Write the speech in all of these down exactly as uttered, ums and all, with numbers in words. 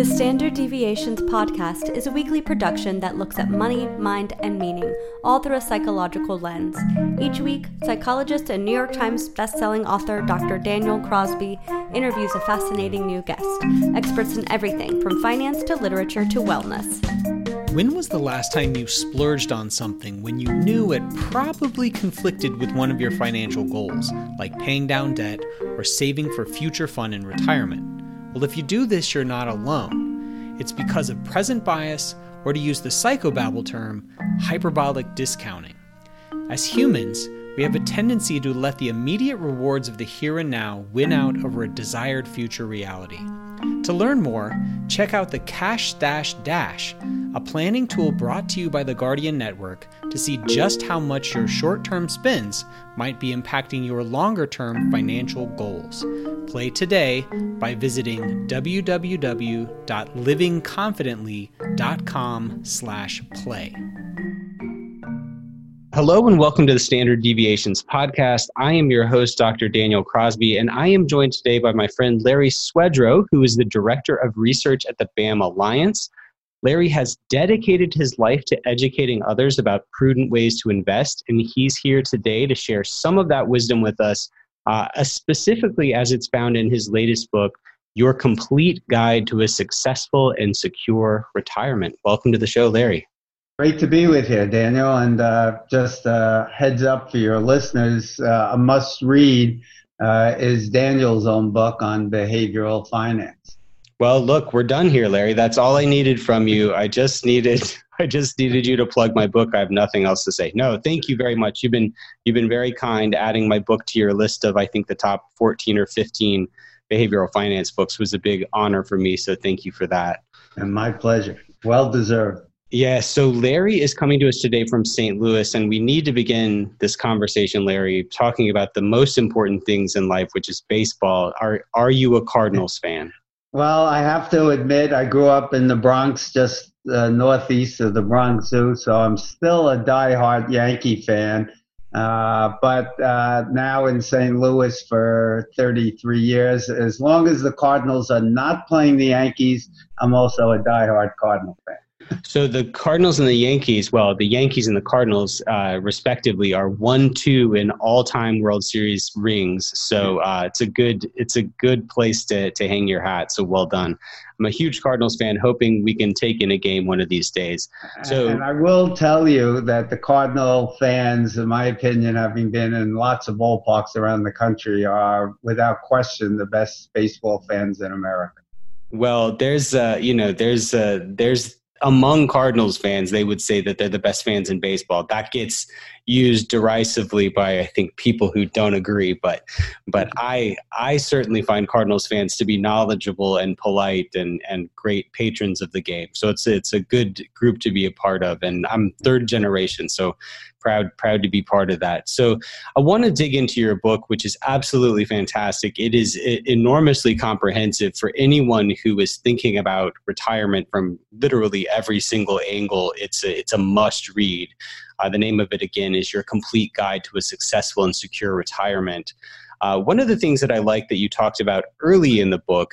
The Standard Deviations podcast is a weekly production that looks at money, mind, and meaning, all through a psychological lens. Each week, psychologist and New York Times bestselling author Doctor Daniel Crosby interviews a fascinating new guest, experts in everything from finance to literature to wellness. When was the last time you splurged on something when you knew it probably conflicted with one of your financial goals, like paying down debt or saving for future fun in retirement? Well, if you do this, you're not alone. It's because of present bias, or to use the psychobabble term, hyperbolic discounting. As humans, we have a tendency to let the immediate rewards of the here and now win out over a desired future reality. To learn more, check out the Cash Stash Dash, a planning tool brought to you by the Guardian Network to see just how much your short-term spends might be impacting your longer-term financial goals. Play today by visiting w w w dot living confidently dot com slash play. Hello and welcome to the Standard Deviations podcast. I am your host, Doctor Daniel Crosby, and I am joined today by my friend Larry Swedroe, who is the Director of Research at the B A M Alliance. Larry has dedicated his life to educating others about prudent ways to invest, and he's here today to share some of that wisdom with us, uh, specifically as it's found in his latest book, Your Complete Guide to a Successful and Secure Retirement. Welcome to the show, Larry. Great to be with you, Daniel, and uh, just uh, heads up for your listeners, uh, a must-read uh, is Daniel's own book on behavioral finance. Well, look, we're done here, Larry. That's all I needed from you. I just needed, I just needed you to plug my book. I have nothing else to say. No, thank you very much. You've been, you've been very kind. Adding my book to your list of, I think, the top fourteen or fifteen behavioral finance books was a big honor for me. So thank you for that. And my pleasure. Well deserved. Yeah, so Larry is coming to us today from Saint Louis, and we need to begin this conversation, Larry, talking about the most important things in life, which is baseball. Are are you a Cardinals fan? Well, I have to admit, I grew up in the Bronx, just uh, northeast of the Bronx Zoo, so I'm still a diehard Yankee fan. Uh, but uh, now in Saint Louis for thirty-three years, as long as the Cardinals are not playing the Yankees, I'm also a diehard Cardinal fan. So the Cardinals and the Yankees, well, the Yankees and the Cardinals, uh, respectively, are one two in all-time World Series rings. So uh, it's a good it's a good place to to hang your hat. So well done. I'm a huge Cardinals fan, hoping we can take in a game one of these days. So, and I will tell you that the Cardinal fans, in my opinion, having been in lots of ballparks around the country, are without question the best baseball fans in America. Well, there's uh, you know there's uh, there's among Cardinals fans, they would say that they're the best fans in baseball. That gets used derisively by, I think, people who don't agree. But but I I certainly find Cardinals fans to be knowledgeable and polite and, and great patrons of the game. So it's it's a good group to be a part of. And I'm third generation, so proud proud to be part of that. So I want to dig into your book, which is absolutely fantastic. It is enormously comprehensive for anyone who is thinking about retirement from literally every single angle. It's a, it's a must read. Uh, the name of it, again, is Your Complete Guide to a Successful and Secure Retirement. Uh, one of the things that I like that you talked about early in the book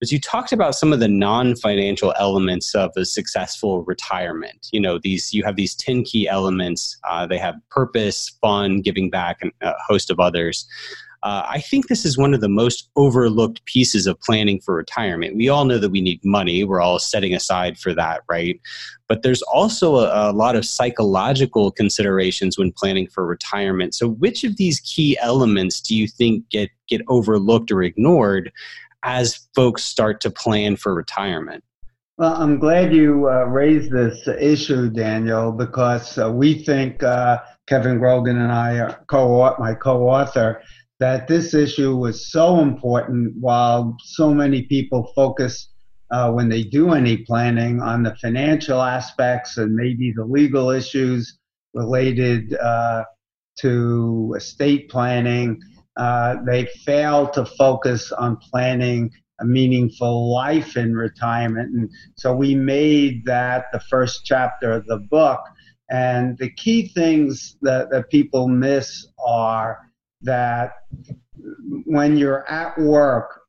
was you talked about some of the non-financial elements of a successful retirement. You know, these you have these ten key elements. Uh, they have purpose, fun, giving back, and a host of others. Uh, I think this is one of the most overlooked pieces of planning for retirement. We all know that we need money. We're all setting aside for that, right? But there's also a, a lot of psychological considerations when planning for retirement. So which of these key elements do you think get, get overlooked or ignored as folks start to plan for retirement? Well, I'm glad you uh, raised this issue, Daniel, because uh, we think, uh, Kevin Grogan and I, are co-author, my co-author, that this issue was so important while so many people focus uh, when they do any planning on the financial aspects and maybe the legal issues related uh, to estate planning. Uh, they fail to focus on planning a meaningful life in retirement. And so we made that the first chapter of the book. And the key things that, that people miss are that when you're at work,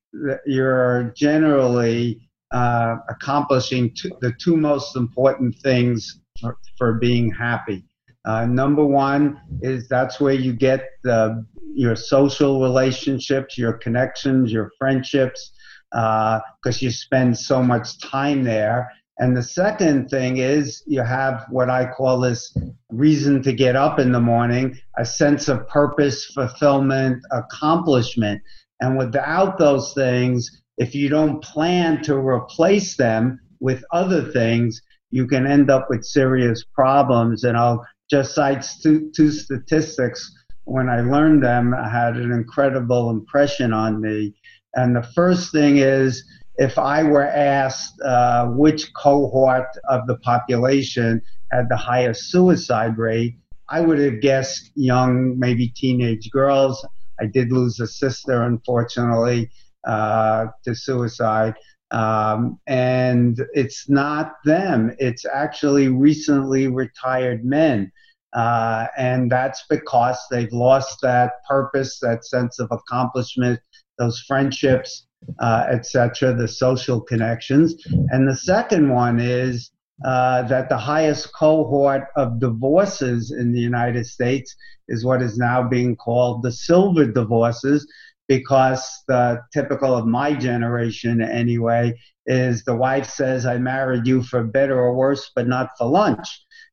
you're generally uh, accomplishing two, the two most important things for, for being happy. Uh, number one is that's where you get the, your social relationships, your connections, your friendships, because uh, you spend so much time there. And the second thing is you have what I call this reason to get up in the morning, a sense of purpose, fulfillment, accomplishment. And without those things, if you don't plan to replace them with other things, you can end up with serious problems. And I'll just cite two, two statistics. When I learned them, I had an incredible impression on me. And the first thing is, if I were asked uh, which cohort of the population had the highest suicide rate, I would have guessed young, maybe teenage girls. I did lose a sister, unfortunately, uh, to suicide. Um, and it's not them. It's actually recently retired men. Uh, and that's because they've lost that purpose, that sense of accomplishment, those friendships, Uh, et cetera, the social connections. And the second one is uh, that the highest cohort of divorces in the United States is what is now being called the silver divorces, because the typical of my generation anyway is the wife says, I married you for better or worse, but not for lunch.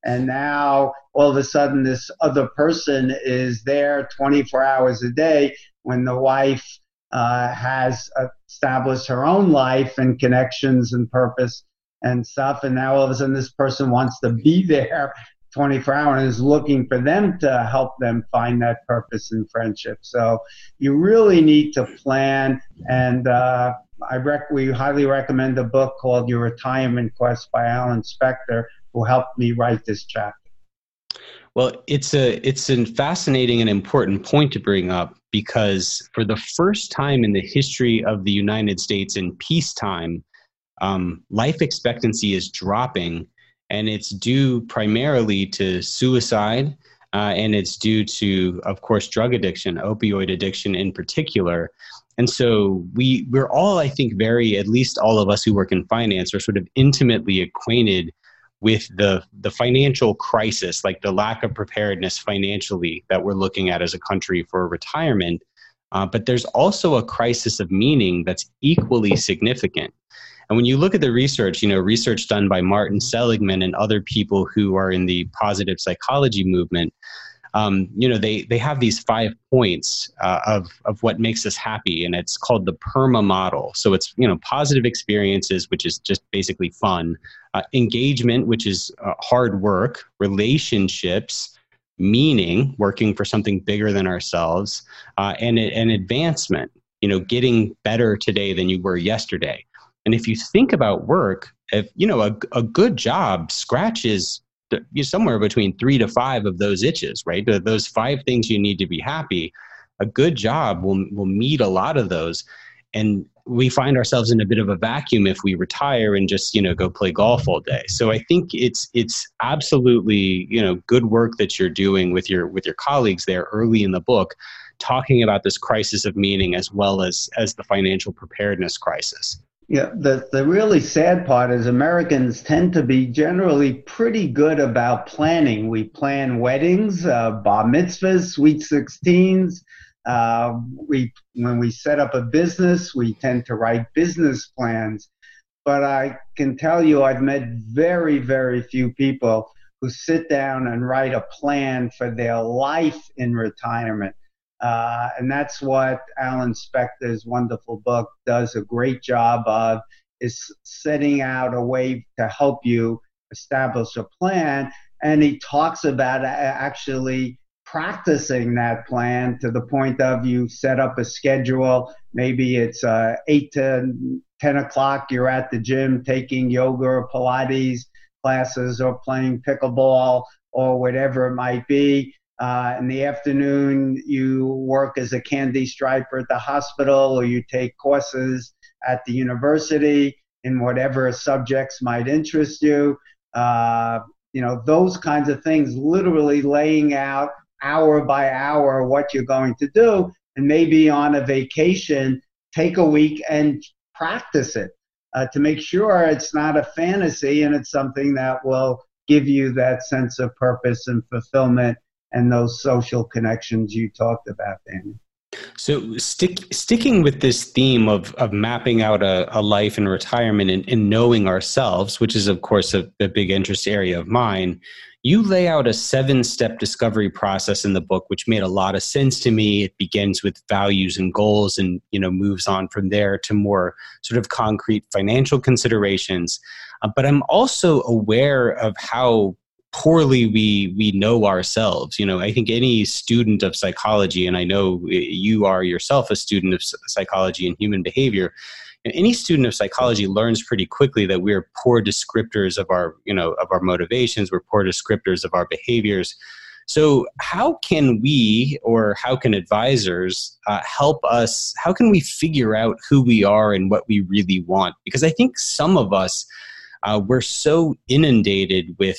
And now all of a sudden this other person is there twenty-four hours a day when the wife Uh, has established her own life and connections and purpose and stuff. And now all of a sudden this person wants to be there twenty-four hours and is looking for them to help them find that purpose and friendship. So you really need to plan. And uh, I rec- we highly recommend a book called Your Retirement Quest by Alan Spector, who helped me write this chapter. Well, it's a it's a fascinating and important point to bring up, because for the first time in the history of the United States in peacetime, um, life expectancy is dropping, and it's due primarily to suicide, uh, and it's due to, of course, drug addiction, opioid addiction in particular. And so we, we're all, I think, very, at least all of us who work in finance, are sort of intimately acquainted with the the financial crisis, like the lack of preparedness financially that we're looking at as a country for retirement. Uh, but there's also a crisis of meaning that's equally significant. And when you look at the research, you know, research done by Martin Seligman and other people who are in the positive psychology movement, um, you know, they they have these five points uh, of, of what makes us happy. And it's called the PERMA model. So it's, you know, positive experiences, which is just basically fun. Uh, engagement, which is uh, hard work, relationships, meaning, working for something bigger than ourselves, uh, and, and advancement, you know, getting better today than you were yesterday. And if you think about work, if, you know, a, a good job scratches somewhere between three to five of those itches, right? Those five things you need to be happy. A good job will, will meet a lot of those. And we find ourselves in a bit of a vacuum if we retire and just, you know, go play golf all day. So I think it's it's absolutely, you know, good work that you're doing with your with your colleagues there early in the book, talking about this crisis of meaning as well as as the financial preparedness crisis. Yeah, the, the really sad part is Americans tend to be generally pretty good about planning. We plan weddings, uh, bar mitzvahs, sweet sixteens. Uh, we, when we set up a business, we tend to write business plans. But I can tell you I've met very, very few people who sit down and write a plan for their life in retirement. Uh, and that's what Alan Spector's wonderful book does a great job of, is setting out a way to help you establish a plan. And he talks about actually practicing that plan to the point of you set up a schedule. Maybe it's uh, eight to ten o'clock, you're at the gym taking yoga or Pilates classes or playing pickleball or whatever it might be. Uh, in the afternoon, you work as a candy striper at the hospital, or you take courses at the university in whatever subjects might interest you. Uh, you know, those kinds of things, literally laying out hour by hour what you're going to do, and maybe on a vacation, take a week and practice it. uh, to make sure it's not a fantasy and it's something that will give you that sense of purpose and fulfillment and those social connections you talked about, Daniel. So stick, sticking with this theme of, of mapping out a, a life in retirement and, and knowing ourselves, which is, of course, a, a big interest area of mine, you lay out a seven-step discovery process in the book, which made a lot of sense to me. It begins with values and goals and, you know, moves on from there to more sort of concrete financial considerations. Uh, but I'm also aware of how poorly we we know ourselves. You know, I think any student of psychology, and I know you are yourself a student of psychology and human behavior, and any student of psychology learns pretty quickly that we're poor descriptors of our, you know, of our motivations, we're poor descriptors of our behaviors. So how can we, or how can advisors uh, help us, how can we figure out who we are and what we really want? Because I think some of us, uh, we're so inundated with,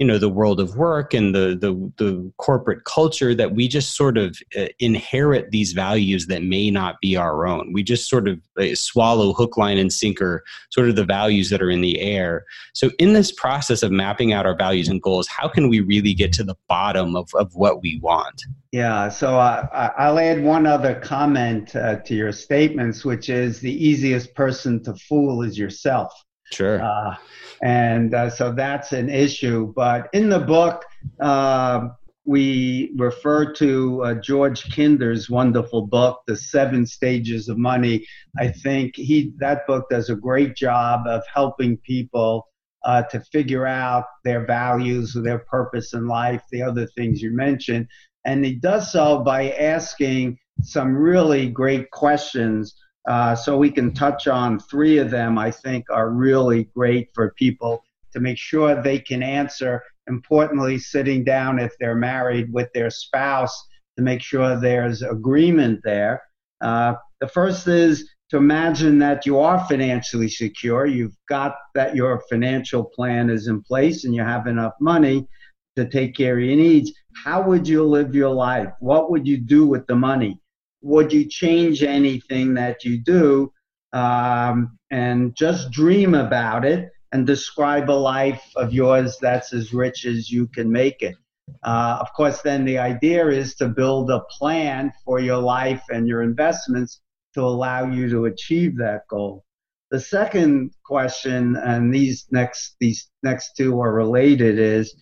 you know, the world of work and the, the the corporate culture that we just sort of inherit these values that may not be our own. We just sort of swallow hook, line, and sinker, sort of the values that are in the air. So in this process of mapping out our values and goals, how can we really get to the bottom of, of what we want? Yeah, so uh, I'll add one other comment uh, to your statements, which is the easiest person to fool is yourself. Sure. Uh, and uh, so that's an issue. But in the book, uh, we refer to uh, George Kinder's wonderful book, The Seven Stages of Money. I think he that book does a great job of helping people uh, to figure out their values, their purpose in life, the other things you mentioned. And he does so by asking some really great questions. Uh, so we can touch on three of them, I think, are really great for people to make sure they can answer. Importantly, sitting down if they're married with their spouse to make sure there's agreement there. Uh, the first is to imagine that you are financially secure. You've got that your financial plan is in place and you have enough money to take care of your needs. How would you live your life? What would you do with the money? Would you change anything that you do? Um, and just dream about it and describe a life of yours that's as rich as you can make it. Uh, of course, then the idea is to build a plan for your life and your investments to allow you to achieve that goal. The second question, and these next these next two are related, is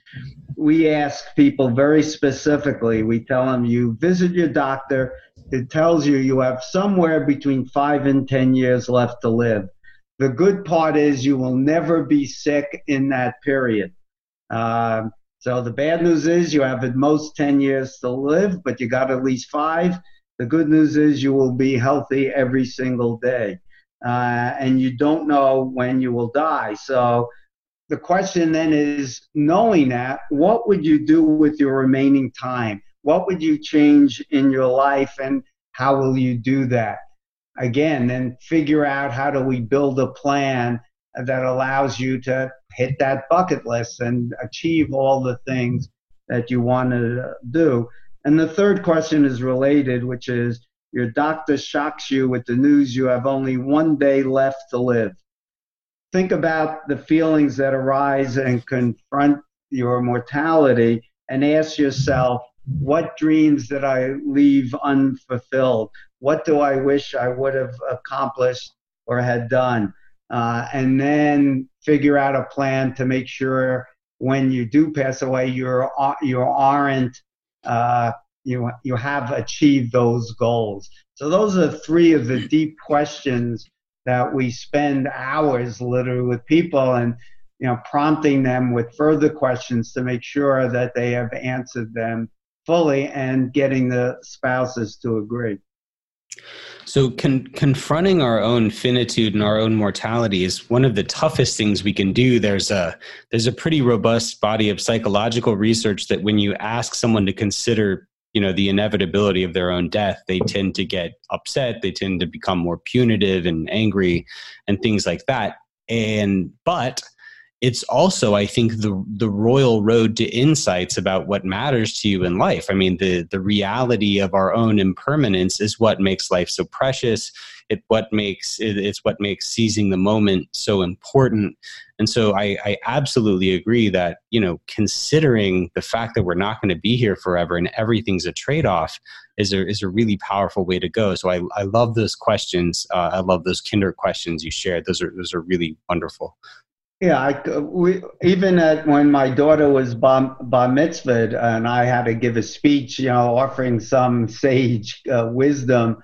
we ask people very specifically. We tell them, you visit your doctor, it tells you you have somewhere between five and ten years left to live. The good part is you will never be sick in that period. Uh, so the bad news is you have at most ten years to live, but you got at least five. The good news is you will be healthy every single day. Uh, and you don't know when you will die. So the question then is, knowing that, what would you do with your remaining time? What would you change in your life, and how will you do that? Again, then figure out how do we build a plan that allows you to hit that bucket list and achieve all the things that you want to do. And the third question is related, which is your doctor shocks you with the news you have only one day left to live. Think about the feelings that arise and confront your mortality, and ask yourself, what dreams did I leave unfulfilled? What do I wish I would have accomplished or had done? Uh, and then figure out a plan to make sure when you do pass away, you're you aren't uh, you you have achieved those goals. So those are three of the deep questions that we spend hours literally with people, and you know, prompting them with further questions to make sure that they have answered them fully, and getting the spouses to agree. So con- confronting our own finitude and our own mortality is one of the toughest things we can do. There's a there's a pretty robust body of psychological research that when you ask someone to consider, you know, the inevitability of their own death, they tend to get upset, they tend to become more punitive and angry and things like that. And but it's also, I think, the the royal road to insights about what matters to you in life. I mean, the the reality of our own impermanence is what makes life so precious. It what makes it, it's what makes seizing the moment so important. And so, I, I absolutely agree that, you know, considering the fact that we're not going to be here forever and everything's a trade-off is a is a really powerful way to go. So I I love those questions. Uh, I love those Kinder questions you shared. Those are those are really wonderful. Yeah, I, we, even at, when my daughter was bar, bar mitzvahed and I had to give a speech, you know, offering some sage uh, wisdom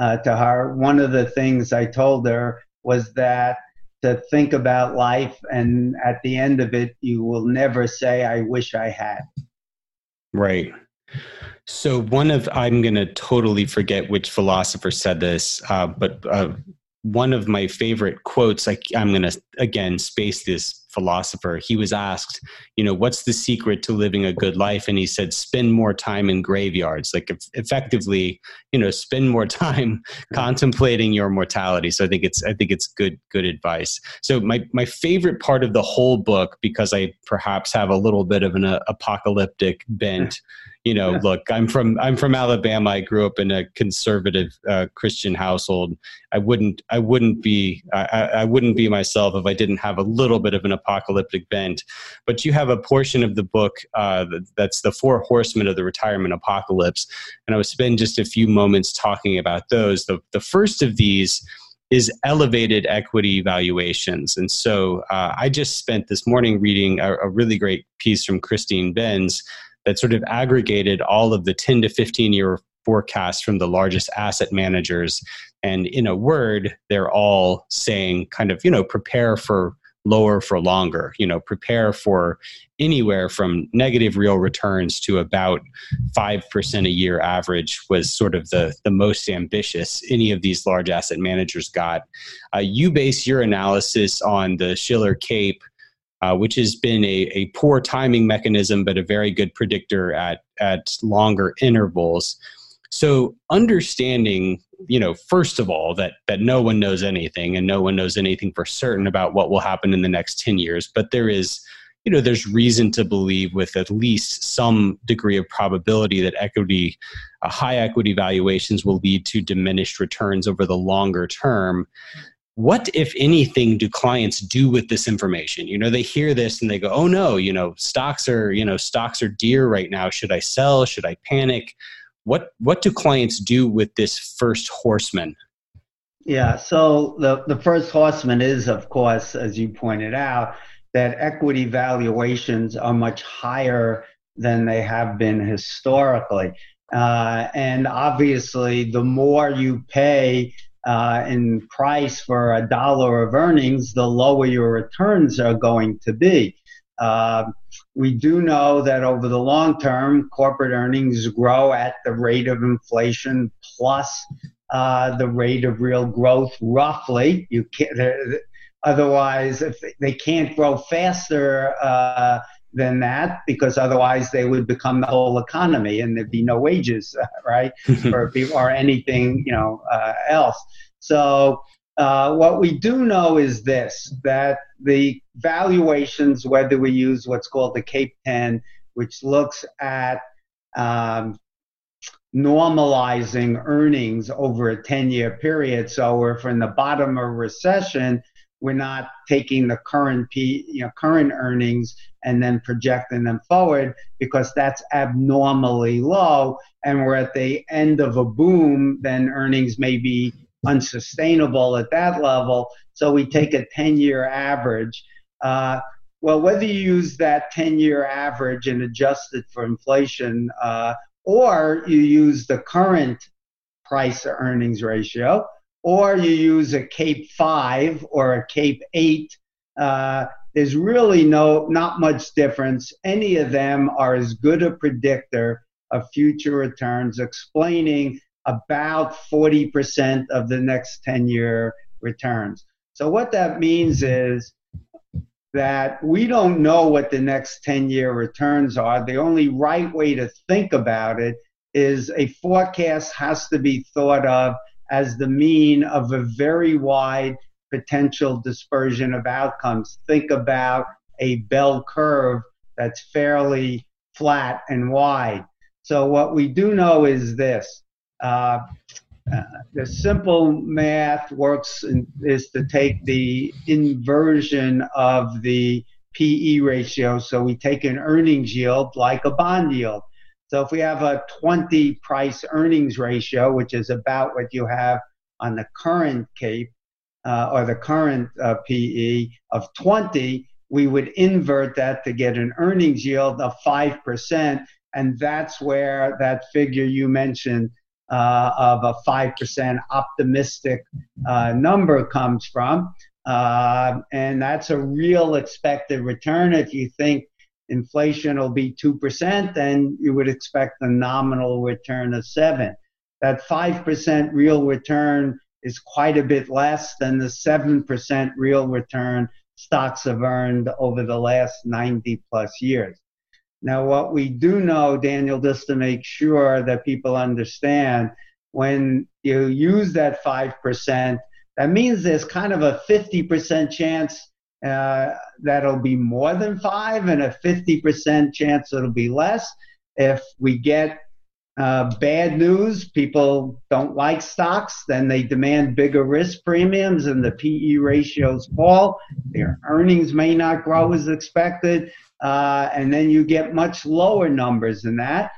uh, to her, one of the things I told her was that to think about life, and at the end of it, you will never say, I wish I had. Right. So one of, I'm going to totally forget which philosopher said this, uh, but... Uh, one of my favorite quotes, like I'm going to, again, space this philosopher. He was asked, you know, what's the secret to living a good life? And he said, spend more time in graveyards, like effectively, you know, spend more time contemplating your mortality. So I think it's, I think it's good, good advice. So my, my favorite part of the whole book, because I perhaps have a little bit of an uh, apocalyptic bent, you know, yeah. Look, I'm from I'm from Alabama. I grew up in a conservative uh, Christian household. I wouldn't I wouldn't be I, I wouldn't be myself if I didn't have a little bit of an apocalyptic bent. But you have a portion of the book uh, that's the Four Horsemen of the Retirement Apocalypse, and I would spend just a few moments talking about those. The the first of these is elevated equity valuations. And so uh, I just spent this morning reading a, a really great piece from Christine Benz that sort of aggregated all of the ten to fifteen year forecasts from the largest asset managers. And in a word, they're all saying kind of, you know, prepare for lower for longer, you know, prepare for anywhere from negative real returns to about five percent a year average was sort of the, the most ambitious any of these large asset managers got. Uh, you base your analysis on the Shiller CAPE, Uh, which has been a, a poor timing mechanism, but a very good predictor at at longer intervals. So understanding, you know, first of all, that that no one knows anything and no one knows anything for certain about what will happen in the next ten years, but there is, you know, there's reason to believe with at least some degree of probability that equity, uh, high equity valuations will lead to diminished returns over the longer term. What, if anything, do clients do with this information? You know, they hear this and they go, oh no, you know, stocks are, you know, stocks are dear right now. Should I sell? Should I panic? What what do clients do with this first horseman? Yeah, so the, the first horseman is, of course, as you pointed out, that equity valuations are much higher than they have been historically. Uh, and obviously, the more you pay Uh, in price for a dollar of earnings, the lower your returns are going to be. Uh, we do know that over the long term, corporate earnings grow at the rate of inflation plus uh, the rate of real growth, roughly. You can't, otherwise, if they can't grow faster uh, than that, because otherwise they would become the whole economy and there'd be no wages, right, or, or anything, you know, uh, else. So uh, what we do know is this, that the valuations, whether we use what's called the CAPE ten, which looks at um, normalizing earnings over a ten-year period. So if we're in the bottom of a recession, we're not taking the current, P, you know, current earnings and then projecting them forward, because that's abnormally low. And we're at the end of a boom, then earnings may be unsustainable at that level. So we take a ten-year average. Uh, well, whether you use that ten-year average and adjust it for inflation, uh, or you use the current price-to-earnings ratio, or you use a CAPE five or a CAPE eight, uh, there's really no not much difference. Any of them are as good a predictor of future returns, explaining about forty percent of the next ten-year returns. So what that means is that we don't know what the next ten-year returns are. The only right way to think about it is a forecast has to be thought of as the mean of a very wide potential dispersion of outcomes. Think about a bell curve that's fairly flat and wide. So what we do know is this. Uh, uh, the simple math works in, is to take the inversion of the P E ratio. So we take an earnings yield like a bond yield. So if we have a twenty price earnings ratio, which is about what you have on the current CAPE uh, or the current uh, P E of twenty, we would invert that to get an earnings yield of five percent. And that's where that figure you mentioned uh, of a five percent optimistic uh, number comes from. Uh, and that's a real expected return. If you think inflation will be two percent, then you would expect a nominal return of seven. That five percent real return is quite a bit less than the seven percent real return stocks have earned over the last ninety plus years. Now, what we do know, Daniel, just to make sure that people understand, when you use that five percent, that means there's kind of a fifty percent chance uh, that'll be more than five and a fifty percent chance it'll be less. If we get uh, bad news, people don't like stocks, then they demand bigger risk premiums and the P E ratios fall. Their earnings may not grow as expected. Uh, and then you get much lower numbers than that.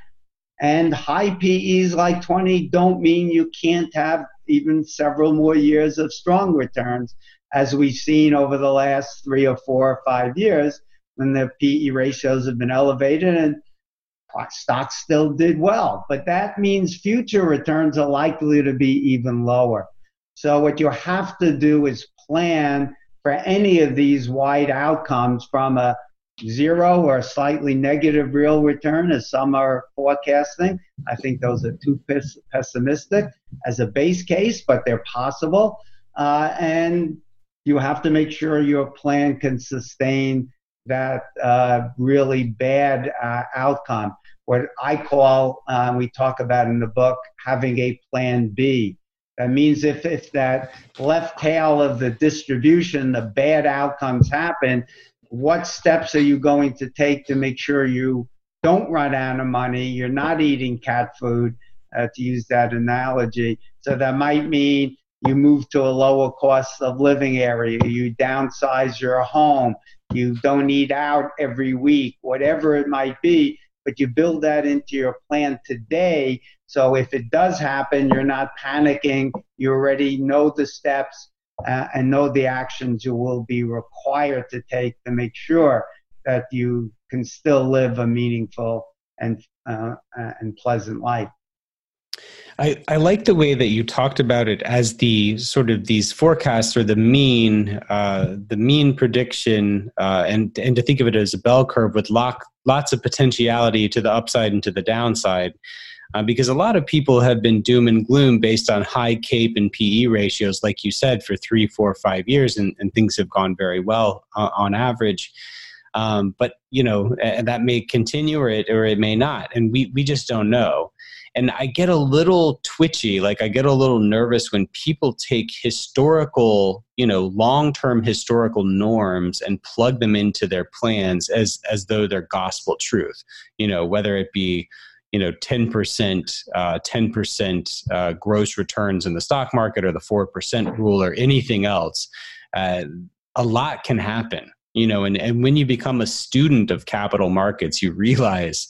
And high P Es like twenty don't mean you can't have even several more years of strong returns, as we've seen over the last three or four or five years when the P E ratios have been elevated and stocks still did well. But that means future returns are likely to be even lower. So what you have to do is plan for any of these wide outcomes from a zero or slightly negative real return, as some are forecasting. I think those are too pessimistic as a base case, but they're possible. Uh, and you have to make sure your plan can sustain that uh, really bad uh, outcome. What I call, uh, we talk about in the book, having a plan B. That means if, if that left tail of the distribution, the bad outcomes happen, what steps are you going to take to make sure you don't run out of money, you're not eating cat food, uh, to use that analogy. So that might mean you move to a lower cost of living area, you downsize your home, you don't eat out every week, whatever it might be, but you build that into your plan today. So if it does happen, you're not panicking, you already know the steps, Uh, and know the actions you will be required to take to make sure that you can still live a meaningful and uh, and pleasant life. I, I like the way that you talked about it as the sort of these forecasts or the mean, uh, the mean prediction, uh, and and to think of it as a bell curve with lock, lots of potentiality to the upside and to the downside. Uh, because a lot of people have been doom and gloom based on high CAPE and P E ratios, like you said, for three, four, five years, and, and things have gone very well uh, on average. Um, but, you know, uh, that may continue or it, or it may not. And we, we just don't know. And I get a little twitchy, like I get a little nervous when people take historical, you know, long-term historical norms and plug them into their plans as, as though they're gospel truth, you know, whether it be, you know, ten percent, uh, ten percent uh, gross returns in the stock market or the four percent rule or anything else. Uh, a lot can happen, you know, and, and when you become a student of capital markets, you realize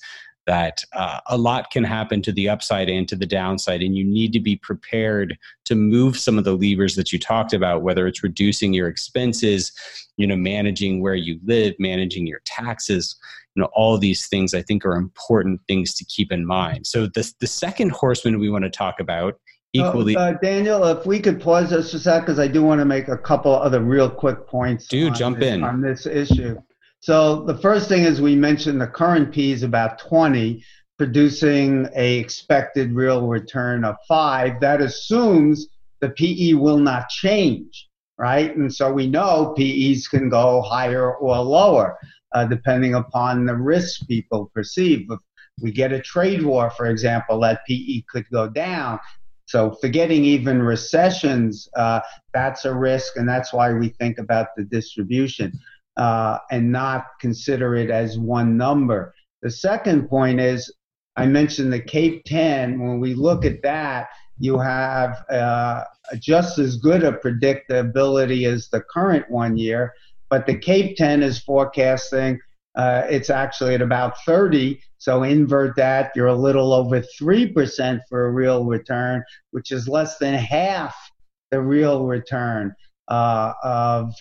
that uh, a lot can happen to the upside and to the downside, and you need to be prepared to move some of the levers that you talked about, whether it's reducing your expenses, you know, managing where you live, managing your taxes, you know, all these things I think are important things to keep in mind. So the, the second horseman we want to talk about equally... Uh, uh, Daniel, if we could pause this for a sec, because I do want to make a couple other real quick points do, jump this, in. on this issue. So the first thing is we mentioned the current P is about twenty, producing a expected real return of five. That assumes the P E will not change, right? And so we know P Es can go higher or lower, uh, depending upon the risk people perceive. If we get a trade war, for example, that P E could go down. So forgetting even recessions, uh, that's a risk, and that's why we think about the distribution. uh, and not consider it as one number. The second point is, I mentioned the CAPE ten. When we look at that, you have uh, just as good a predictability as the current one year, but the CAPE ten is forecasting, uh, it's actually at about thirty, so invert that, you're a little over three percent for a real return, which is less than half the real return uh, of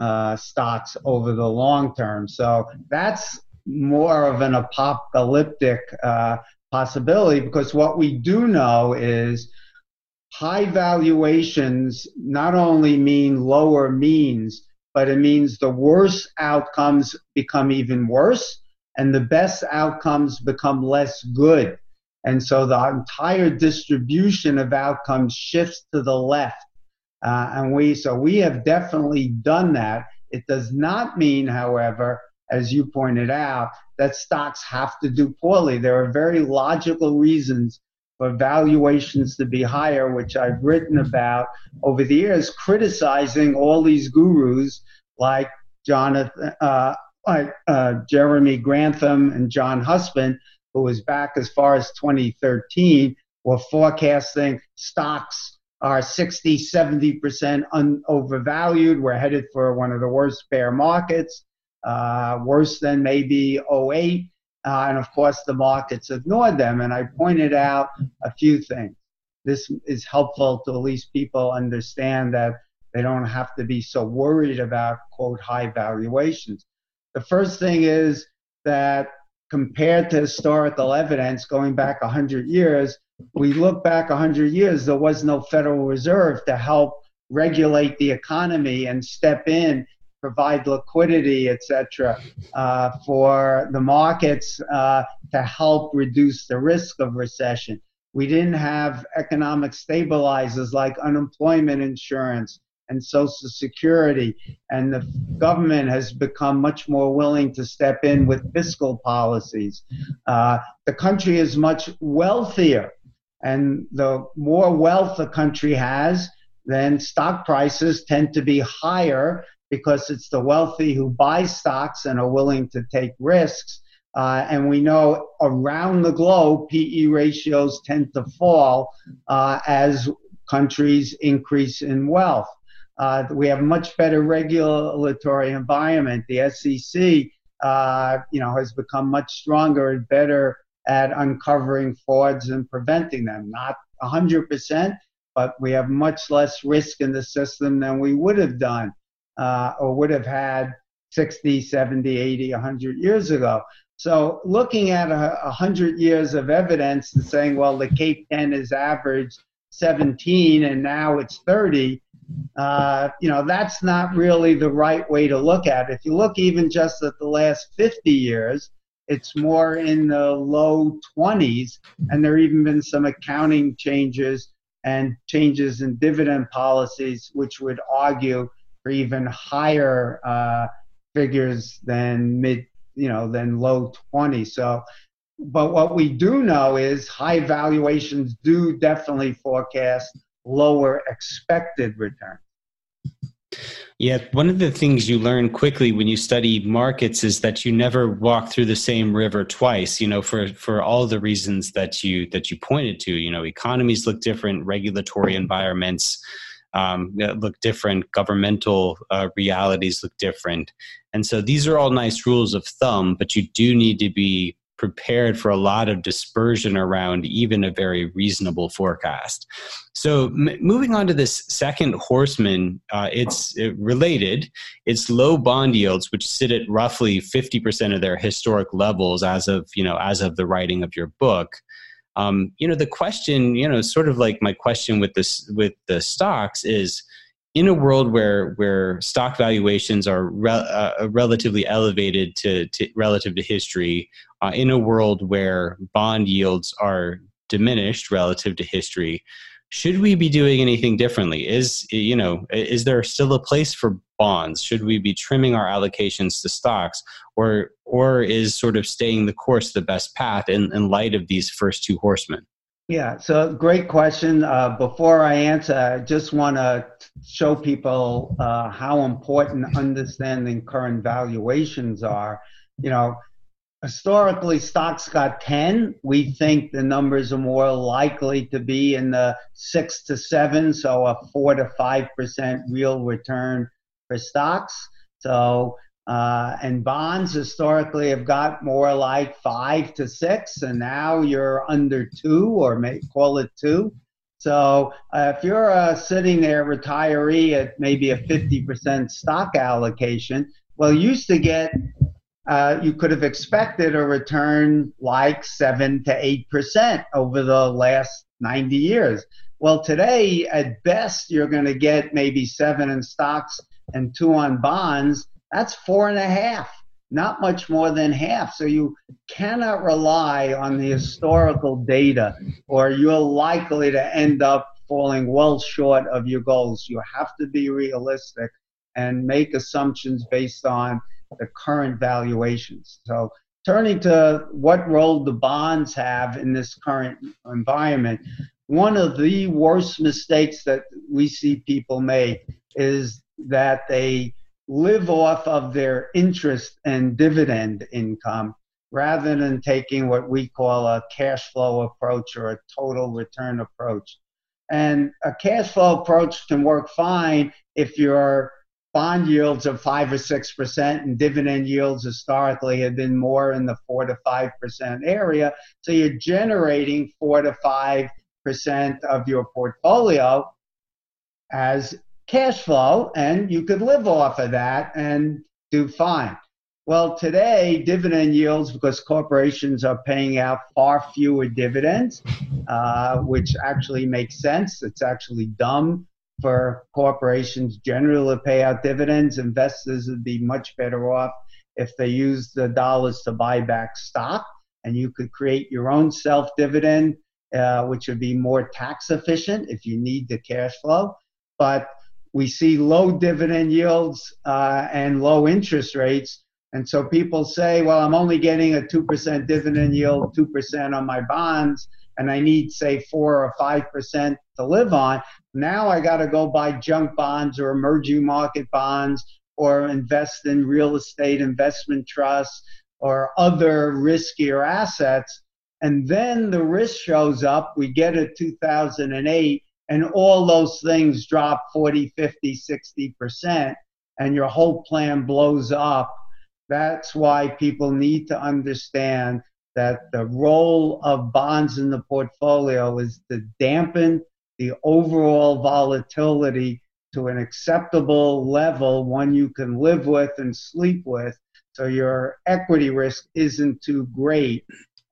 uh, stocks over the long term. So that's more of an apocalyptic uh, possibility, because what we do know is high valuations not only mean lower means, but it means the worst outcomes become even worse and the best outcomes become less good. And so the entire distribution of outcomes shifts to the left. Uh, and we so we have definitely done that. It does not mean, however, as you pointed out, that stocks have to do poorly. There are very logical reasons for valuations to be higher, which I've written about over the years, criticizing all these gurus like Jonathan, uh, like uh, Jeremy Grantham and John Hussman, who was back as far as twenty thirteen, were forecasting stocks are sixty, seventy percent un- overvalued. We're headed for one of the worst bear markets. Uh, worse than maybe oh eight, uh, and of course the markets ignored them. And I pointed out a few things. This is helpful to at least people understand that they don't have to be so worried about, quote, high valuations. The first thing is that compared to historical evidence going back one hundred years, we look back one hundred years, there was no Federal Reserve to help regulate the economy and step in, provide liquidity, et cetera, uh, for the markets uh, to help reduce the risk of recession. We didn't have economic stabilizers like unemployment insurance and Social Security, and the government has become much more willing to step in with fiscal policies. Uh, the country is much wealthier, and the more wealth a country has, then stock prices tend to be higher, because it's the wealthy who buy stocks and are willing to take risks. Uh, and we know around the globe, P E ratios tend to fall uh, as countries increase in wealth. Uh, we have much better regulatory environment. The S E C uh, you know, has become much stronger and better at uncovering frauds and preventing them. Not one hundred percent, but we have much less risk in the system than we would have done. Uh, or would have had sixty, seventy, eighty, one hundred years ago. So looking at a, one hundred years of evidence and saying, well, the CAPE ten is average seventeen and now it's thirty, uh, you know, that's not really the right way to look at it. If you look even just at the last fifty years, it's more in the low twenties, and there have even been some accounting changes and changes in dividend policies, which would argue for even higher uh, figures than mid, you know, than low twenties. So, but what we do know is high valuations do definitely forecast lower expected return. Yeah, one of the things you learn quickly when you study markets is that you never walk through the same river twice, you know, for, for all the reasons that you that you pointed to. You know, economies look different, regulatory environments Um, look different, governmental uh, realities look different. And so these are all nice rules of thumb, but you do need to be prepared for a lot of dispersion around even a very reasonable forecast. So m- moving on to this second horseman, uh, it's it related. It's low bond yields, which sit at roughly fifty percent of their historic levels as of, you know, as of the writing of your book. Um, you know, the question, you know, sort of like my question with this, with the stocks is, in a world where, where stock valuations are re- uh, relatively elevated to, to relative to history, uh, in a world where bond yields are diminished relative to history, should we be doing anything differently? Is, you know, is there still a place for bonds? Should we be trimming our allocations to stocks, or or is sort of staying the course the best path in, in light of these first two horsemen? Yeah, so great question. Uh, before I answer, I just want to show people uh, how important understanding current valuations are. You know, historically, stocks got ten. We think the numbers are more likely to be in the six to seven, so a four to five percent real return for stocks. So, uh, and bonds historically have got more like five to six, and now you're under two, or may call it two. So, uh, if you're uh, sitting there retiree at maybe a fifty percent stock allocation, well, you used to get, uh, you could have expected a return like seven to eight percent over the last ninety years. Well, today at best you're going to get maybe seven in stocks and two on bonds. That's four and a half, not much more than half. So you cannot rely on the historical data, or you're likely to end up falling well short of your goals. You have to be realistic and make assumptions based on the current valuations. So turning to what role the bonds have in this current environment, one of the worst mistakes that we see people make is that they live off of their interest and dividend income rather than taking what we call a cash flow approach or a total return approach. And a cash flow approach can work fine if your bond yields are five or six percent and dividend yields historically have been more in the four to five percent area. So you're generating four to five percent of your portfolio as cash flow, and you could live off of that and do fine. Well, today, dividend yields, because corporations are paying out far fewer dividends, uh, which actually makes sense. It's actually dumb for corporations generally to pay out dividends. Investors would be much better off if they used the dollars to buy back stock, and you could create your own self-dividend, uh, which would be more tax efficient if you need the cash flow. But we see low dividend yields uh, and low interest rates. And so people say, well, I'm only getting a two percent dividend yield, two percent on my bonds, and I need, say, four or five percent to live on. Now I got to go buy junk bonds or emerging market bonds or invest in real estate investment trusts or other riskier assets. And then the risk shows up. We get a two thousand eight. And all those things drop forty, fifty, sixty percent, and your whole plan blows up. That's why people need to understand that the role of bonds in the portfolio is to dampen the overall volatility to an acceptable level, one you can live with and sleep with, so your equity risk isn't too great,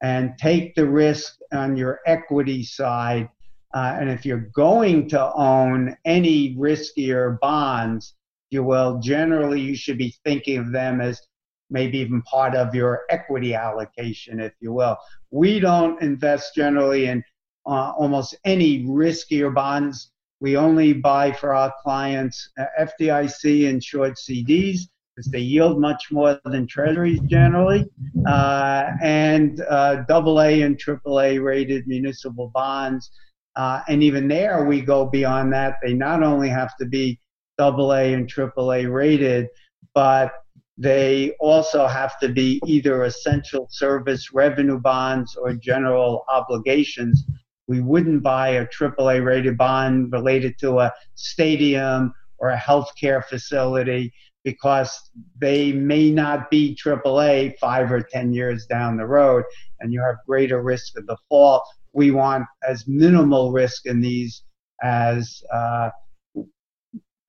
and take the risk on your equity side. Uh, and if you're going to own any riskier bonds, you will generally, you should be thinking of them as maybe even part of your equity allocation, if you will. We don't invest generally in uh, almost any riskier bonds. We only buy for our clients uh, F D I C insured C Ds because they yield much more than treasuries generally, uh, and uh, double A and triple A rated municipal bonds. Uh, and even there, we go beyond that. They not only have to be double A and triple A rated, but they also have to be either essential service revenue bonds or general obligations. We wouldn't buy a triple A rated bond related to a stadium or a healthcare facility because they may not be triple A five or ten years down the road, and you have greater risk of default. We want as minimal risk in these as uh,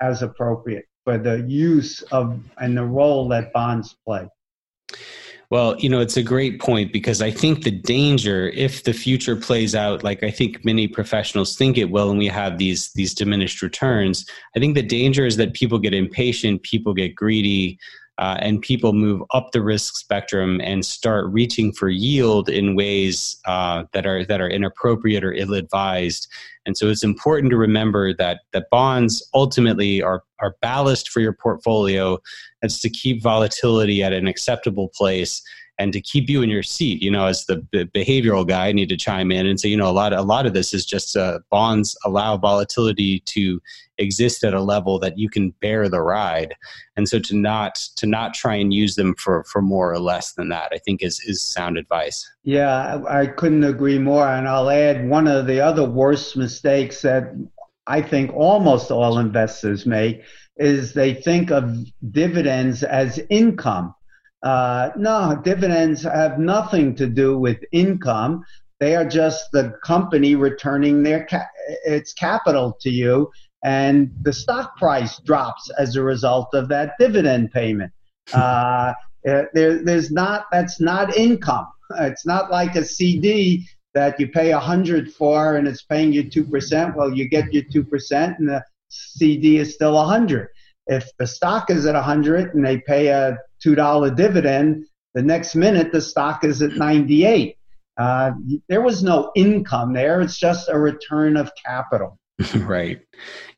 as appropriate for the use of and the role that bonds play. Well, you know, it's a great point, because I think the danger, if the future plays out like I think many professionals think it will, and we have these these diminished returns, I think the danger is that people get impatient, people get greedy, Uh, and people move up the risk spectrum and start reaching for yield in ways uh, that are that are inappropriate or ill-advised. And so it's important to remember that that bonds ultimately are, are ballast for your portfolio. That's to keep volatility at an acceptable place and to keep you in your seat. You know, as the behavioral guy, I need to chime in and say, you know, a lot, a lot of this is just uh, bonds allow volatility to exist at a level that you can bear the ride. And so to not, to not try and use them for, for more or less than that, I think is, is sound advice. Yeah, I couldn't agree more. And I'll add one of the other worst mistakes that I think almost all investors make is they think of dividends as income. Uh, no, dividends have nothing to do with income. They are just the company returning their ca- its capital to you, and the stock price drops as a result of that dividend payment. Uh, there, there's not that's not income. It's not like a C D that you pay a hundred for and it's paying you two percent. Well, you get your two percent, and the C D is still a hundred. If the stock is at a hundred and they pay a two dollar dividend, the next minute the stock is at ninety-eight. Uh, there was no income there. It's just a return of capital. Right.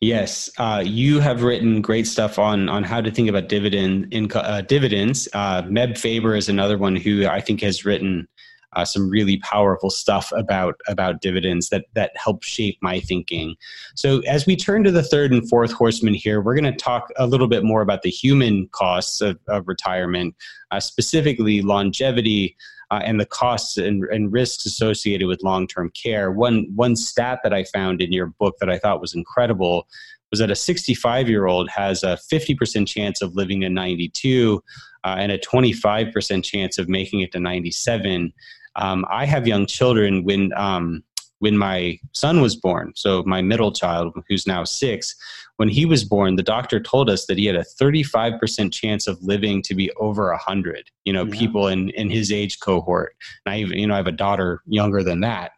Yes. Uh, you have written great stuff on on how to think about dividend inco- uh, dividends. Uh, Meb Faber is another one who I think has written uh, some really powerful stuff about about dividends that that helped shape my thinking. So as we turn to the third and fourth horseman here, we're going to talk a little bit more about the human costs of, of retirement, uh, specifically longevity, Uh, and the costs and, and risks associated with long-term care. One one stat that I found in your book that I thought was incredible was that a sixty-five-year-old has a fifty percent chance of living to ninety-two uh, and a twenty-five percent chance of making it to ninety-seven. Um, I have young children when um, when my son was born. So my middle child, who's now six, when he was born, the doctor told us that he had a thirty-five percent chance of living to be over one hundred, you know, yeah. people in, in his age cohort. And I even, you know, I have a daughter younger than that.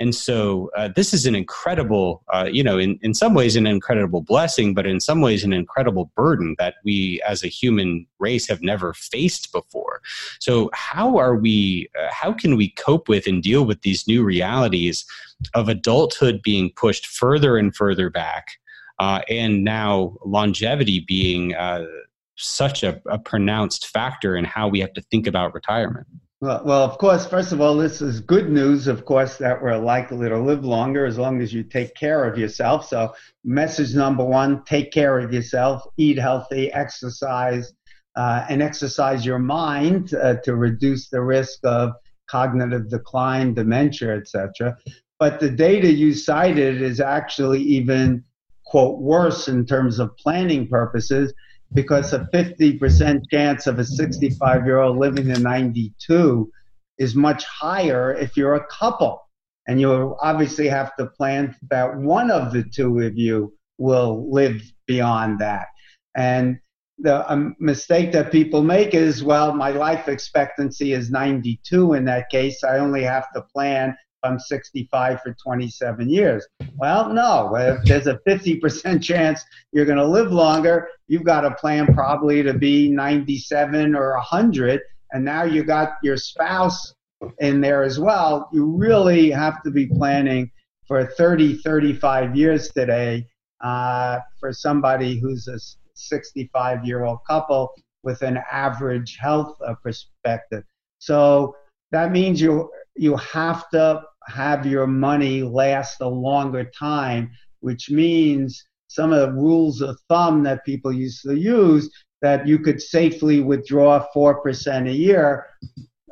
And so uh, this is an incredible, uh, you know, in, in some ways an incredible blessing, but in some ways an incredible burden that we as a human race have never faced before. So how are we, uh, how can we cope with and deal with these new realities of adulthood being pushed further and further back? Uh, and now longevity being uh, such a, a pronounced factor in how we have to think about retirement. Well, well, of course, first of all, this is good news, of course, that we're likely to live longer as long as you take care of yourself. So message number one, take care of yourself, eat healthy, exercise, uh, and exercise your mind uh, to reduce the risk of cognitive decline, dementia, et cetera. But the data you cited is actually even quote, worse in terms of planning purposes, because a fifty percent chance of a sixty-five-year-old living to ninety-two is much higher if you're a couple. And you obviously have to plan that one of the two of you will live beyond that. And the um, mistake that people make is, well, my life expectancy is ninety-two in that case. I only have to plan I'm sixty-five for twenty-seven years. Well, no, if there's a fifty percent chance you're going to live longer, you've got a plan probably to be ninety-seven or one hundred, and now you got your spouse in there as well. You really have to be planning for thirty, thirty-five years today uh, for somebody who's a sixty-five-year-old couple with an average health uh, perspective. So that means you you have to have your money last a longer time, which means some of the rules of thumb that people used to use, that you could safely withdraw four percent a year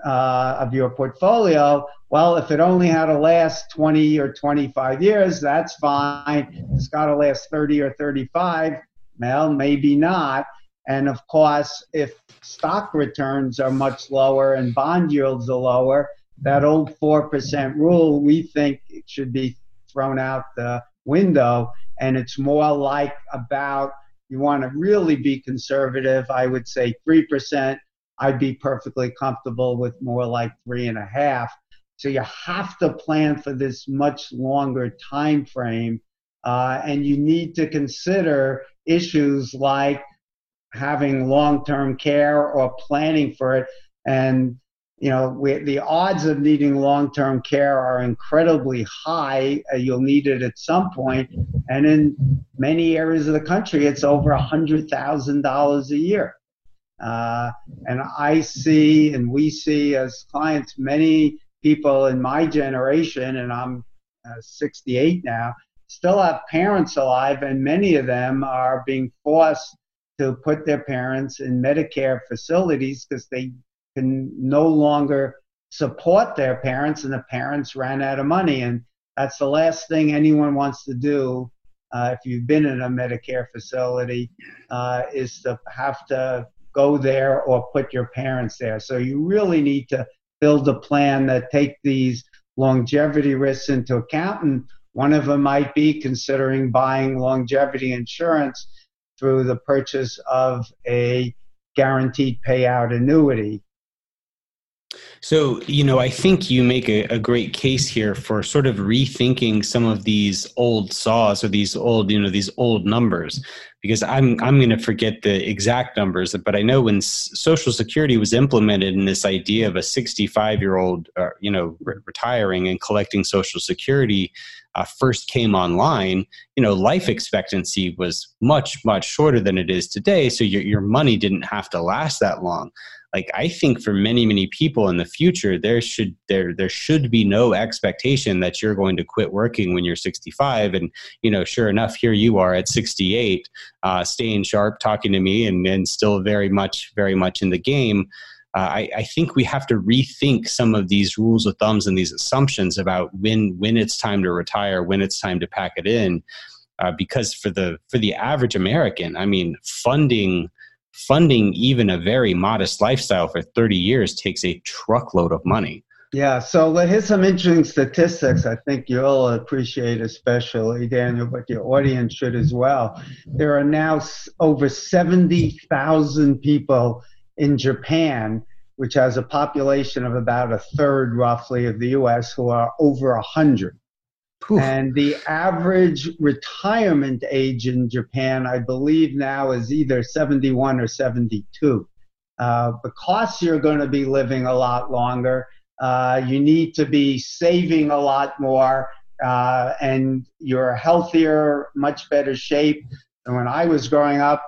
uh, of your portfolio. Well, if it only had to last twenty or twenty-five years, that's fine. It's got to last thirty or thirty-five. Well, maybe not. And of course, if stock returns are much lower and bond yields are lower, that old four percent rule, we think it should be thrown out the window, and it's more like about, you want to really be conservative, I would say three percent. I'd be perfectly comfortable with more like three and a half. So you have to plan for this much longer time frame, uh, and you need to consider issues like having long-term care or planning for it. And you know, we, the odds of needing long-term care are incredibly high. Uh, you'll need it at some point. And in many areas of the country, it's over one hundred thousand dollars a year. Uh, and I see, and we see as clients, many people in my generation, and I'm uh, sixty-eight now, still have parents alive, and many of them are being forced to put their parents in Medicare facilities because they can no longer support their parents, and the parents ran out of money. And that's the last thing anyone wants to do uh, if you've been in a Medicare facility, uh, is to have to go there or put your parents there. So you really need to build a plan that take these longevity risks into account. And one of them might be considering buying longevity insurance through the purchase of a guaranteed payout annuity. So, you know, I think you make a, a great case here for sort of rethinking some of these old saws or these old, you know, these old numbers, because I'm I'm going to forget the exact numbers, but I know when Social Security was implemented in this idea of a sixty-five-year-old, uh, you know, re- retiring and collecting Social Security uh, first came online, you know, life expectancy was much, much shorter than it is today. So your your money didn't have to last that long. Like, I think for many, many people in the future, there should there there should be no expectation that you're going to quit working when you're sixty-five. And, you know, sure enough, here you are at sixty-eight, uh, staying sharp, talking to me, and, and still very much, very much in the game. Uh, I, I think we have to rethink some of these rules of thumbs and these assumptions about when when it's time to retire, when it's time to pack it in, uh, because for the for the average American, I mean, funding. Funding even a very modest lifestyle for thirty years takes a truckload of money. Yeah, so here's some interesting statistics I think you'll appreciate especially, Daniel, but your audience should as well. There are now over seventy thousand people in Japan, which has a population of about a third roughly of the U S, who are over one hundred. Oof. And the average retirement age in Japan, I believe now, is either seventy-one or seventy-two. Uh, because you're going to be living a lot longer, uh, you need to be saving a lot more, uh, and you're healthier, much better shape. And when I was growing up,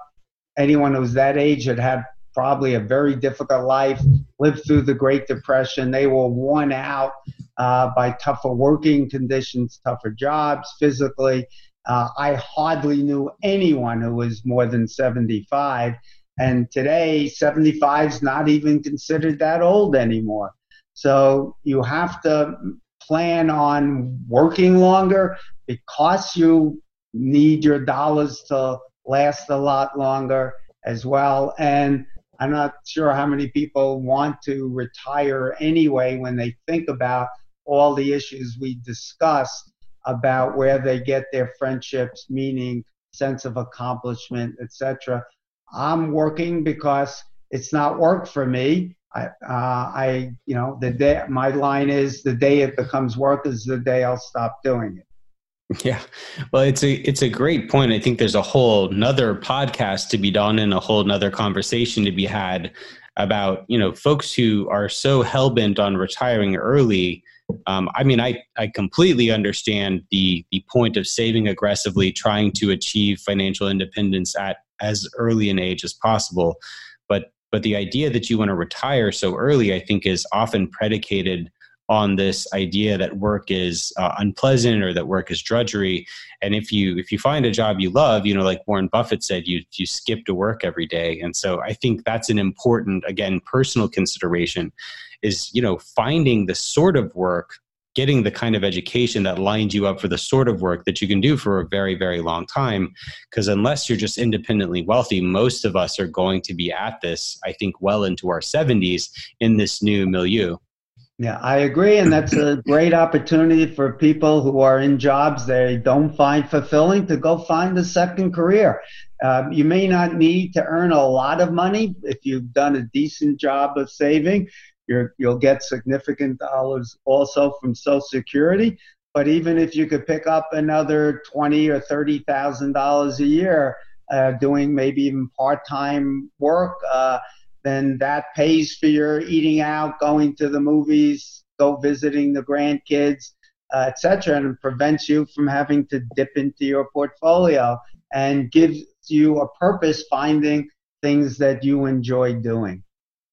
anyone who was that age had had probably a very difficult life, lived through the Great Depression. They were worn out uh, by tougher working conditions, tougher jobs physically. Uh, I hardly knew anyone who was more than seventy-five. And today, seventy-five is not even considered that old anymore. So you have to plan on working longer because you need your dollars to last a lot longer as well. And I'm not sure how many people want to retire anyway when they think about all the issues we discussed about where they get their friendships, meaning, sense of accomplishment, et cetera. I'm working because it's not work for me. I, uh, I, you know, the day, my line is, the day it becomes work is the day I'll stop doing it. Yeah. Well, it's a, it's a great point. I think there's a whole nother podcast to be done and a whole nother conversation to be had about, you know, folks who are so hellbent on retiring early. Um, I mean, I, I completely understand the, the point of saving aggressively, trying to achieve financial independence at as early an age as possible. But, but the idea that you want to retire so early, I think, is often predicated on this idea that work is uh, unpleasant or that work is drudgery. And if you if you find a job you love, you know, like Warren Buffett said, you you skip to work every day. And so I think that's an important, again, personal consideration is, you know, finding the sort of work, getting the kind of education that lines you up for the sort of work that you can do for a very, very long time. Because unless you're just independently wealthy, most of us are going to be at this, I think, well into our seventies in this new milieu. Yeah, I agree. And that's a great opportunity for people who are in jobs they don't find fulfilling to go find a second career. Uh, you may not need to earn a lot of money. If you've done a decent job of saving, you're, you'll get significant dollars also from Social Security. But even if you could pick up another twenty thousand dollars or thirty thousand dollars a year uh, doing maybe even part-time work, uh, then that pays for your eating out, going to the movies, go visiting the grandkids, uh, et cetera, and it prevents you from having to dip into your portfolio and gives you a purpose finding things that you enjoy doing.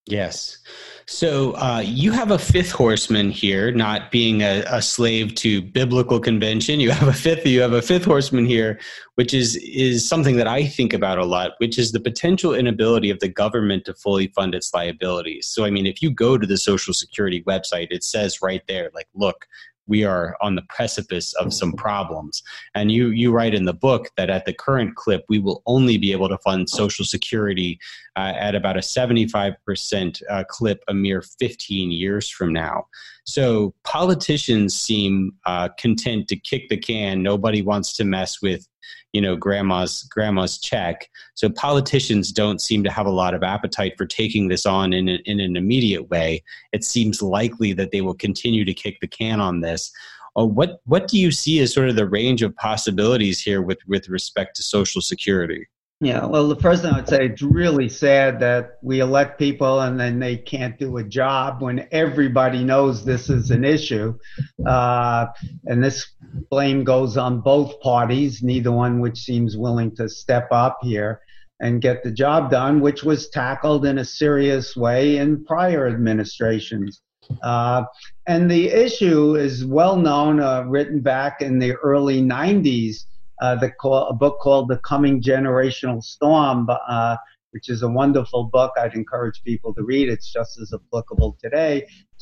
Yes. So uh, you have a fifth horseman here, not being a, a slave to biblical convention. You have a fifth, you have a fifth horseman here, which is, is something that I think about a lot, which is the potential inability of the government to fully fund its liabilities. So, I mean, if you go to the Social Security website, it says right there, like, look, we are on the precipice of some problems. And you you write in the book that at the current clip, we will only be able to fund Social Security uh, at about a seventy-five percent uh, clip a mere fifteen years from now. So politicians seem uh, content to kick the can. Nobody wants to mess with, you know, grandma's grandma's check. So politicians don't seem to have a lot of appetite for taking this on in, a, in an immediate way. It seems likely that they will continue to kick the can on this. Uh, what what do you see as sort of the range of possibilities here with, with respect to Social Security? Yeah, well, the first thing I would say, it's really sad that we elect people and then they can't do a job when everybody knows this is an issue. Uh, and this blame goes on both parties, neither one which seems willing to step up here and get the job done, which was tackled in a serious way in prior administrations. Uh, and the issue is well known, uh, written back in the early nineties, Uh, the call, a book called The Coming Generational Storm, uh, which is a wonderful book. I'd encourage people to read. It's just as applicable today,